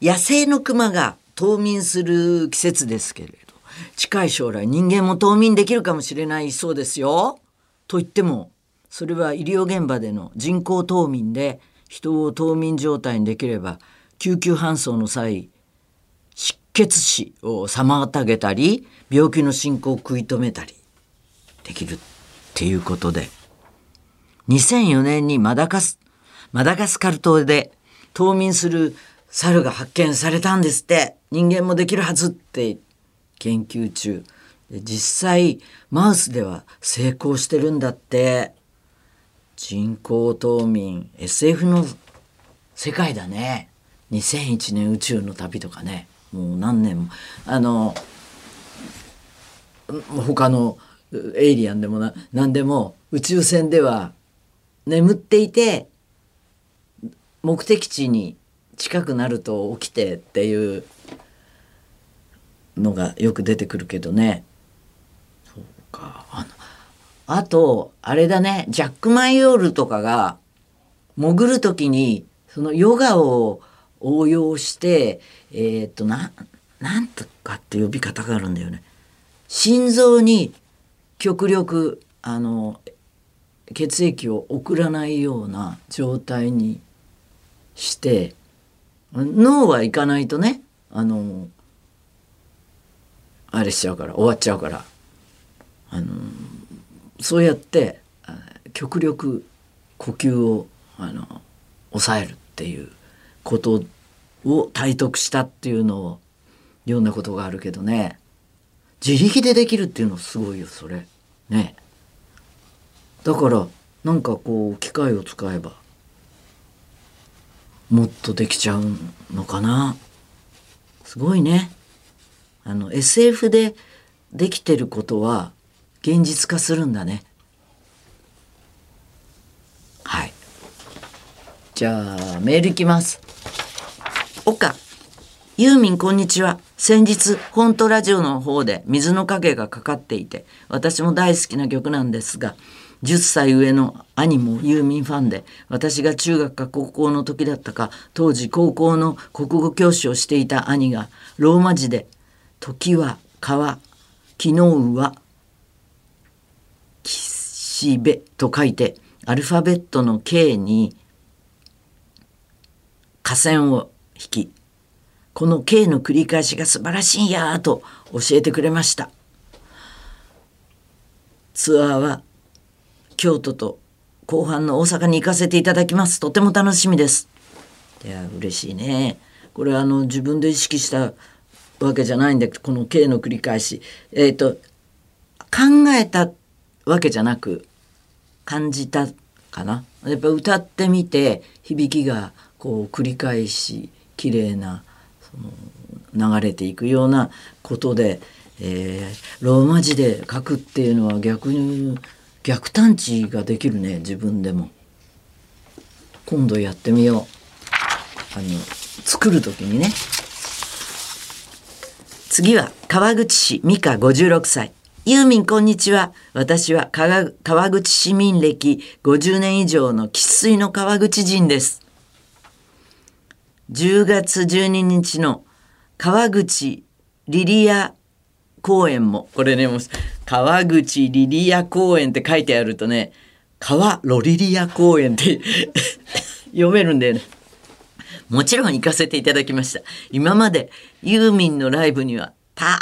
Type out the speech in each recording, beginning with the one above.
野生のクマが冬眠する季節ですけれど、近い将来人間も冬眠できるかもしれないそうですよ。と言ってもそれは医療現場での人工冬眠で、人を冬眠状態にできれば救急搬送の際失血死を妨げたり病気の進行を食い止めたりできるっていうことで、2004年にマダガスカル島で冬眠する猿が発見されたんですって。人間もできるはずって研究中で、実際マウスでは成功してるんだって。人工冬眠 SF の世界だね。2001年宇宙の旅とかね、もう何年も他のエイリアンでも何でも宇宙船では眠っていて目的地に近くなると起きてっていうのがよく出てくるけどね。そうか。あとあれだね、ジャック・マイオールとかが潜るときにそのヨガを応用してなんとかって呼び方があるんだよね。心臓に極力血液を送らないような状態にして、脳はいかないとねあれしちゃうから、終わっちゃうから、そうやって極力呼吸を抑えるっていうことを体得したっていうのを読んだことがあるけどね。自力でできるっていうのすごいよそれね。だからなんかこう機械を使えばもっとできちゃうのかな。すごいね。SF でできてることは現実化するんだね。はい。じゃあメールいきます。岡ユーミンこんにちは。先日本当ラジオの方で水の影がかかっていて、私も大好きな曲なんですが、10歳上の兄もユーミンファンで、私が中学か高校の時だったか、当時高校の国語教師をしていた兄がローマ字で時は川、昨日は岸辺と書いて、アルファベットの K に河川を引き、この K の繰り返しが素晴らしいんやーと教えてくれました。ツアーは京都と後半の大阪に行かせていただきます。とても楽しみです。いや嬉しいね。これ自分で意識したわけじゃないんだけど、この K の繰り返し、考えたわけじゃなく感じたかな。やっぱ歌ってみて響きがこう繰り返し綺麗な流れていくようなことで、ローマ字で書くっていうのは逆に逆探知ができるね。自分でも今度やってみよう。作る時にね。次は川口市美香56歳。ユーミンこんにちは。私は川口市民歴50年以上の生粋の川口人です。10月12日の川口リリア公園も、これね、もう川口リリア公園って書いてあるとね、川ロリリア公園って読めるんだよね。もちろん行かせていただきました。今までユーミンのライブにはた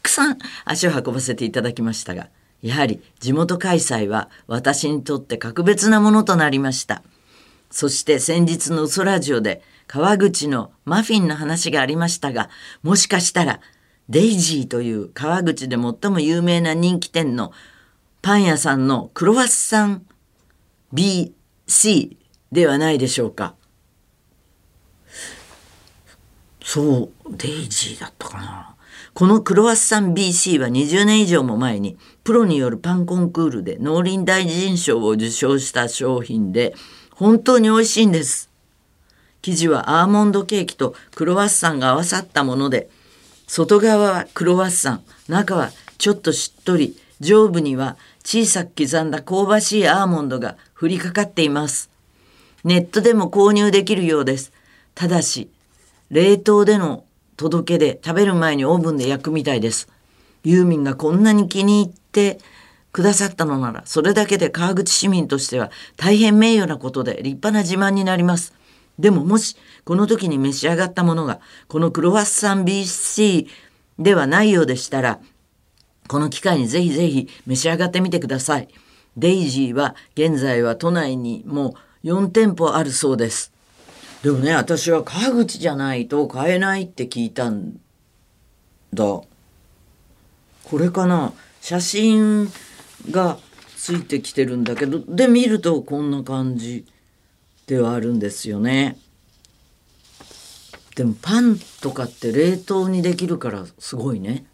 くさん足を運ばせていただきましたが、やはり地元開催は私にとって格別なものとなりました。そして先日のウソラジオで川口のマフィンの話がありましたが、もしかしたらデイジーという川口で最も有名な人気店のパン屋さんのクロワッサン BC ではないでしょうか。そうデイジーだったかな。このクロワッサン BC は20年以上も前にプロによるパンコンクールで農林大臣賞を受賞した商品で、本当に美味しいんです。生地はアーモンドケーキとクロワッサンが合わさったもので、外側はクロワッサン、中はちょっとしっとり、上部には小さく刻んだ香ばしいアーモンドが振りかかっています。ネットでも購入できるようです。ただし冷凍での届けで食べる前にオーブンで焼くみたいです。ユーミンがこんなに気に入ってくださったのなら、それだけで川口市民としては大変名誉なことで立派な自慢になります。でももしこの時に召し上がったものがこのクロワッサン BC ではないようでしたら、この機会にぜひぜひ召し上がってみてください。デイジーは現在は都内にもう4店舗あるそうです。でもね、私は川口じゃないと買えないって聞いたんだ。これかな、写真がついてきてるんだけど、で見るとこんな感じではあるんですよね。でもパンとかって冷凍にできるからすごいね。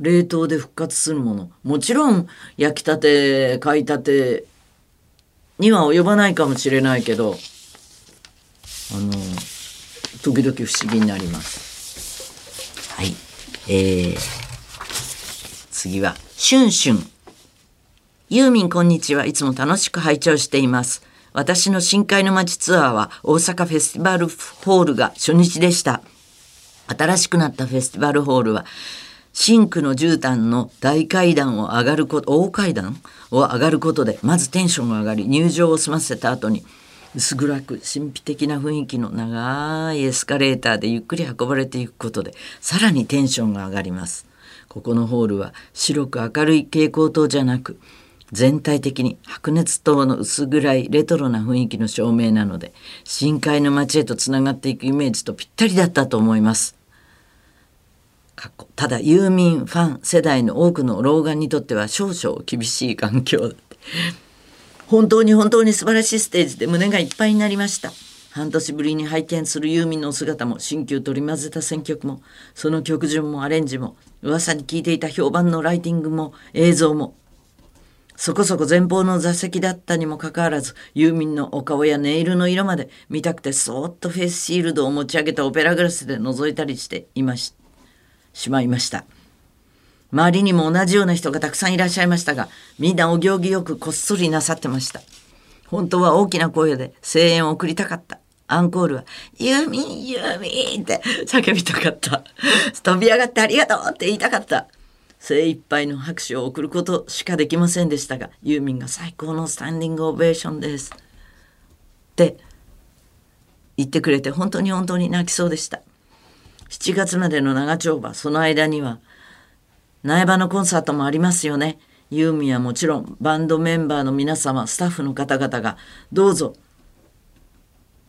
冷凍で復活するもの、もちろん焼きたて買いたてには及ばないかもしれないけど、時々不思議になります。はい、次はシュンシュン。ユーミンこんにちは、いつも楽しく拝聴しています。私の深海の街ツアーは大阪フェスティバルホールが初日でした。新しくなったフェスティバルホールは深紅の絨毯の大階段を上がることでまずテンションが上がり、入場を済ませた後に薄暗く神秘的な雰囲気の長いエスカレーターでゆっくり運ばれていくことでさらにテンションが上がります。ここのホールは白く明るい蛍光灯じゃなく、全体的に白熱灯の薄暗いレトロな雰囲気の照明なので、深海の街へとつながっていくイメージとぴったりだったと思います。ただユーミンファン世代の多くの老眼にとっては少々厳しい環境だって。本当に素晴らしいステージで胸がいっぱいになりました。半年ぶりに拝見するユーミンのお姿も、新旧取り混ぜた選曲も、その曲順もアレンジも、噂に聞いていた評判のライティングも映像も、そこそこ前方の座席だったにもかかわらず、ユーミンのお顔やネイルの色まで見たくて、そーっとフェイスシールドを持ち上げたオペラグラスで覗いたりしてしまいました。周りにも同じような人がたくさんいらっしゃいましたが、みんなお行儀よくこっそりなさってました。本当は大きな声で声援を送りたかった。アンコールはユーミンユーミンって叫びたかった。飛び上がってありがとうって言いたかった。精一杯の拍手を送ることしかできませんでしたが、ユーミンが最高のスタンディングオベーションですって言ってくれて、本当に泣きそうでした。7月までの長丁場、その間には苗場のコンサートもありますよね。ユーミンはもちろんバンドメンバーの皆様、スタッフの方々がどうぞ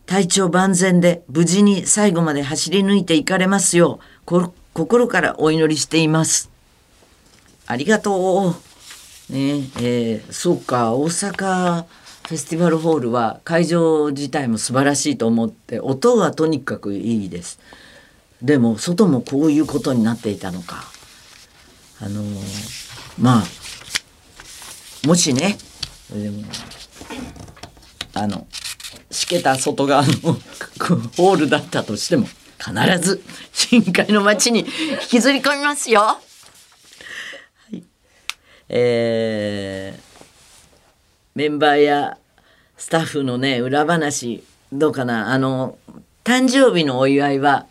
体調万全で無事に最後まで走り抜いていかれますよう心からお祈りしています。ありがとう、ねえー、そうか、大阪フェスティバルホールは会場自体も素晴らしいと思って、音はとにかくいいです。でも外もこういうことになっていたのか。まあもしね、でもしけた外側のホールだったとしても、必ず深海の街に引きずり込みますよ。はい、メンバーやスタッフのね、裏話どうかな。誕生日のお祝いは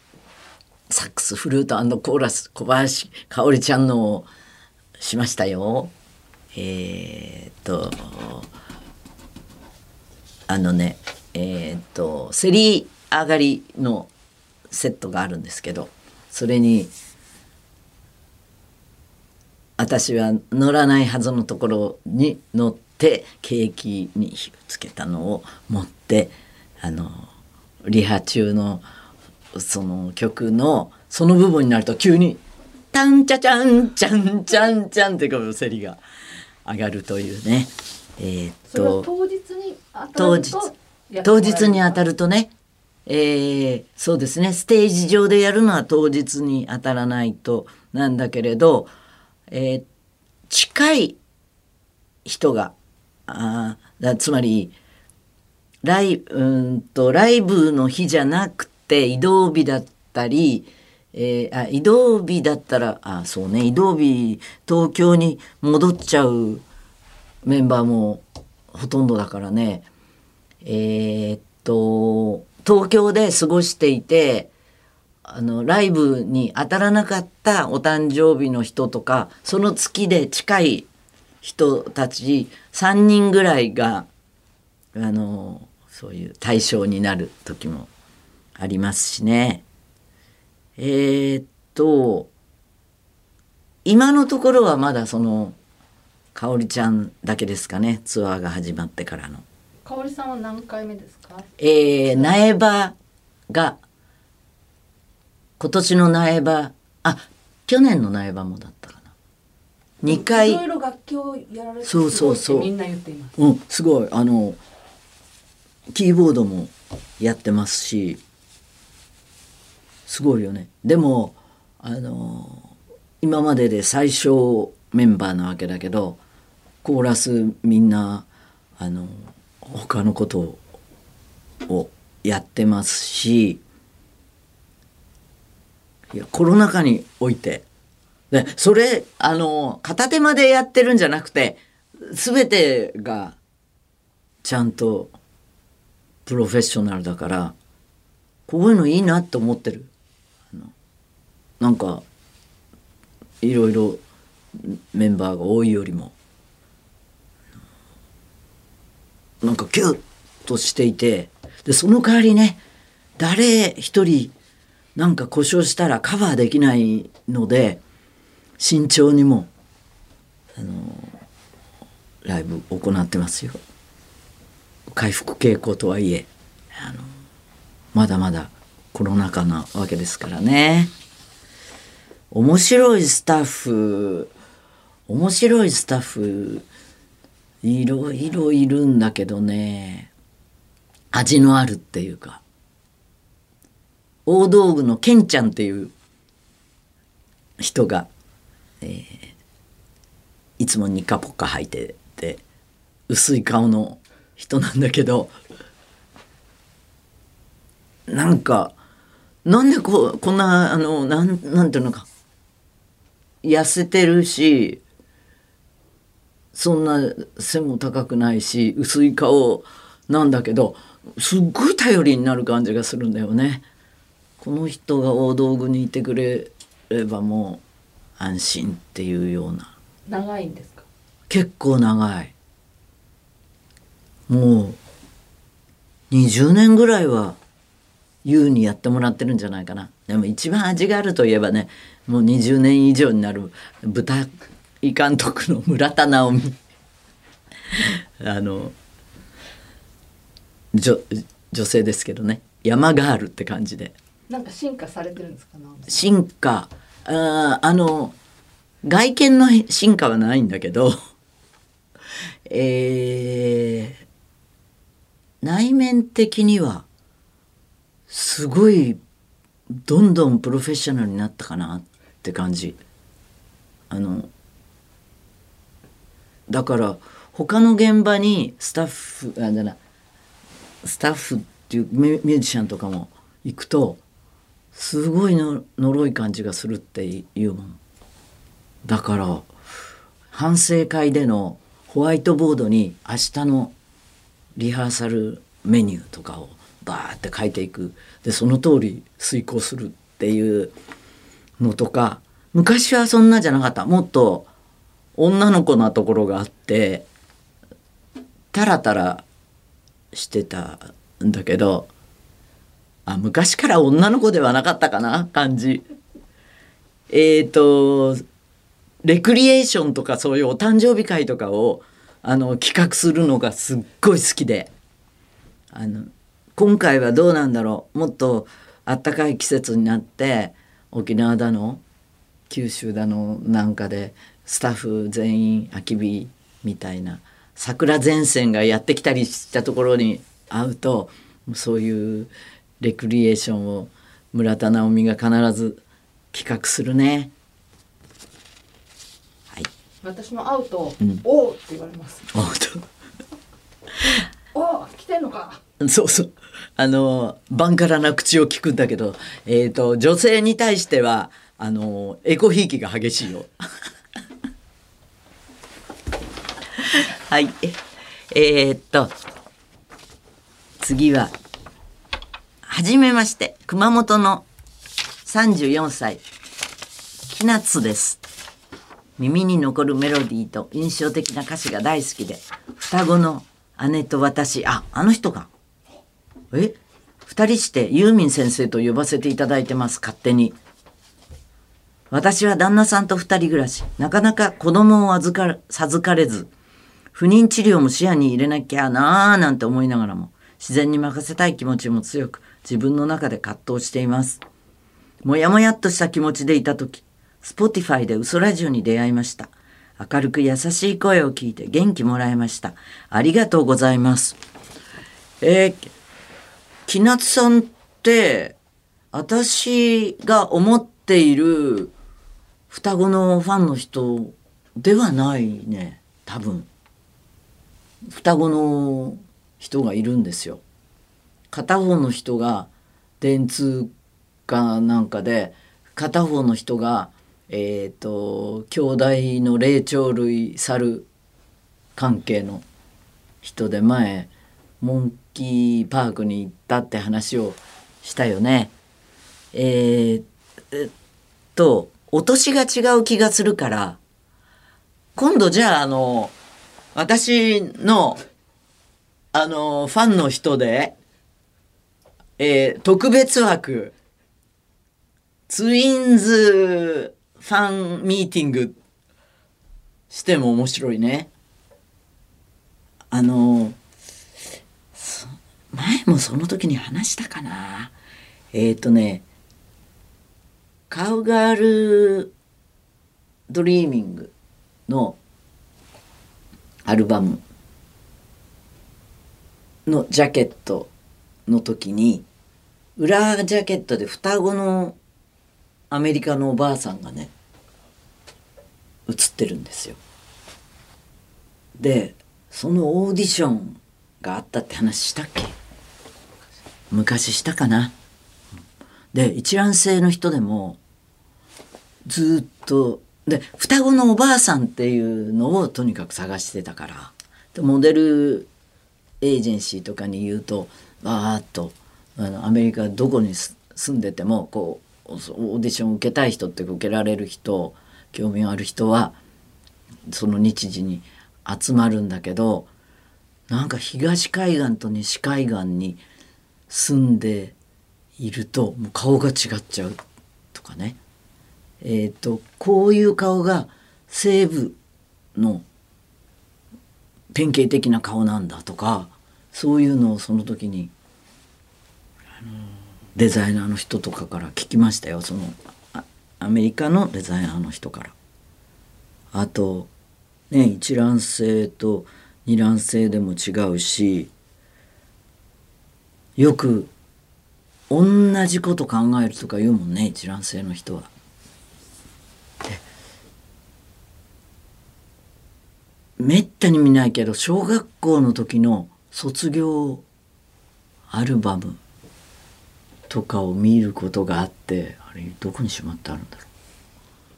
サックスフルート&コーラス小林香織ちゃんのをしましたよ。せり上がりのセットがあるんですけど、それに私は乗らないはずのところに乗ってケーキに火をつけたのを持って、リハ中のその曲のその部分になると急にタンチャチャンチャンチャンチャンってこのセリが上がるというね。当日に当たるとね、そうですね、ステージ上でやるのは当日に当たらないとなんだけれど、近い人がつまりライブの日じゃなくて移動日だったり、移動日だったらそうね、移動日東京に戻っちゃうメンバーもほとんどだからね、東京で過ごしていて、ライブに当たらなかったお誕生日の人とか、その月で近い人たち3人ぐらいがそういう対象になる時もありますしね。今のところはまだその香織ちゃんだけですかね、ツアーが始まってからの。香織さんは何回目ですか？苗場が今年の苗場、あ、去年の苗場もだったかな。2回いろいろ楽器をやられてすごいってみんな言っています。うん、すごいキーボードもやってますし、すごいよね。でも今までで最小メンバーなわけだけど、コーラスみんな他のことをやってますし。いや、コロナ禍においてで、それ片手間でやってるんじゃなくて、全てがちゃんとプロフェッショナルだから、こういうのいいなって思ってる。なんかいろいろメンバーが多いよりもなんかキュッとしていて、でその代わりね、誰一人なんか故障したらカバーできないので、慎重にもライブ行ってますよ。回復傾向とはいえまだまだコロナ禍なわけですからね。面白いスタッフ、面白いスタッフいろいろいるんだけどね、味のあるっていうか。大道具のケンちゃんっていう人が、いつもニカポカ履いてて薄い顔の人なんだけど、なんかなんでこんななんていうのか、痩せてるし、そんな背も高くないし薄い顔なんだけど、すっごい頼りになる感じがするんだよね。この人が大道具にいてくれればもう安心っていうような。長いんですか？結構長い。もう20年ぐらいは優にやってもらってるんじゃないかな。でも一番味があるといえばね、もう20年以上になる舞台監督の村田直美女性ですけどね、山ガールって感じで。なんか進化されてるんですか？進化、外見の進化はないんだけど内面的にはすごいどんどんプロフェッショナルになったかなって感じ。だから他の現場にスタッフっていうミュージシャンとかも行くと、すごいのろい感じがするっていうもんだから、反省会でのホワイトボードに明日のリハーサルメニューとかをバーって書いていく、でその通り遂行するっていうのとか。昔はそんなじゃなかった。もっと女の子なところがあってタラタラしてたんだけど、あ、昔から女の子ではなかったかな感じ。レクリエーションとかそういうお誕生日会とかを企画するのがすっごい好きで、今回はどうなんだろう、もっとあったかい季節になって沖縄だの九州だのなんかでスタッフ全員空き日みたいな桜前線がやってきたりしたところに会うと、そういうレクリエーションを村田直美が必ず企画するね。はい、私も会うと、うん、おーって言われます。おー来てんのか。そうそう、晩からな口を聞くんだけど、女性に対してはエコひいきが激しいよ。はい、次は。はじめまして、熊本の34歳、キナツです。耳に残るメロディーと印象的な歌詞が大好きで、双子の姉と私、あの人が。二人してユーミン先生と呼ばせていただいてます、勝手に。私は旦那さんと二人暮らし、なかなか子供を授かれず、不妊治療も視野に入れなきゃなーなんて思いながらも、自然に任せたい気持ちも強く、自分の中で葛藤しています。もやもやっとした気持ちでいたとき、Spotify でウソラジオに出会いました。明るく優しい声を聞いて元気もらいました。ありがとうございます。キナツさんって、私が思っている双子のファンの人ではないね、多分。双子の人がいるんですよ。片方の人が電通かなんかで、片方の人が兄弟の霊長類猿関係の人で、前モンキーパークに行ったって話をしたよね。お年が違う気がするから、今度じゃあ私のファンの人で、特別枠ツインズファンミーティングしても面白いね。前もその時に話したかな。カウガールドリーミングのアルバムのジャケットの時に、裏ジャケットで双子のアメリカのおばあさんがね映ってるんですよ。でそのオーディションがあったって話したっけ、昔したかな。で一卵性の人でもずっとで、双子のおばあさんっていうのをとにかく探してたから、でモデルエージェンシーとかに言うと、わーっとアメリカどこに住んでてもこうオーディション受けたい人って、受けられる人、興味ある人はその日時に集まるんだけど、なんか東海岸と西海岸に住んでいるともう顔が違っちゃうとかね。こういう顔が西部の典型的な顔なんだとか、そういうのをその時にデザイナーの人とかから聞きましたよ。そのアメリカのデザイナーの人から。あとね、一卵性と二卵性でも違うし、よく同じこと考えるとか言うもんね、一卵性の人は。めったに見ないけど、小学校の時の卒業アルバムとかを見ることがあって、あれどこにしまってあるんだろう。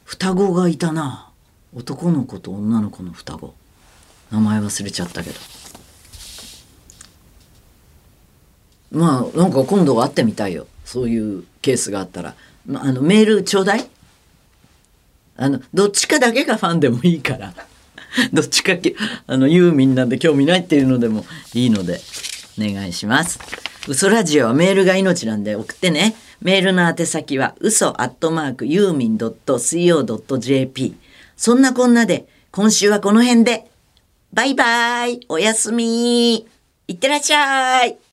双子がいたな、男の子と女の子の双子、名前忘れちゃったけど、まあなんか今度は会ってみたいよ、そういうケースがあったら。メールちょうだい。どっちかだけがファンでもいいからどっちかユーミンなんで興味ないっていうのでもいいのでお願いします。うそラジオはメールが命なんで送ってね。メールの宛先はuso@yumin.co.jp。そんなこんなで今週はこの辺で、バイバイ、おやすみ、いってらっしゃい。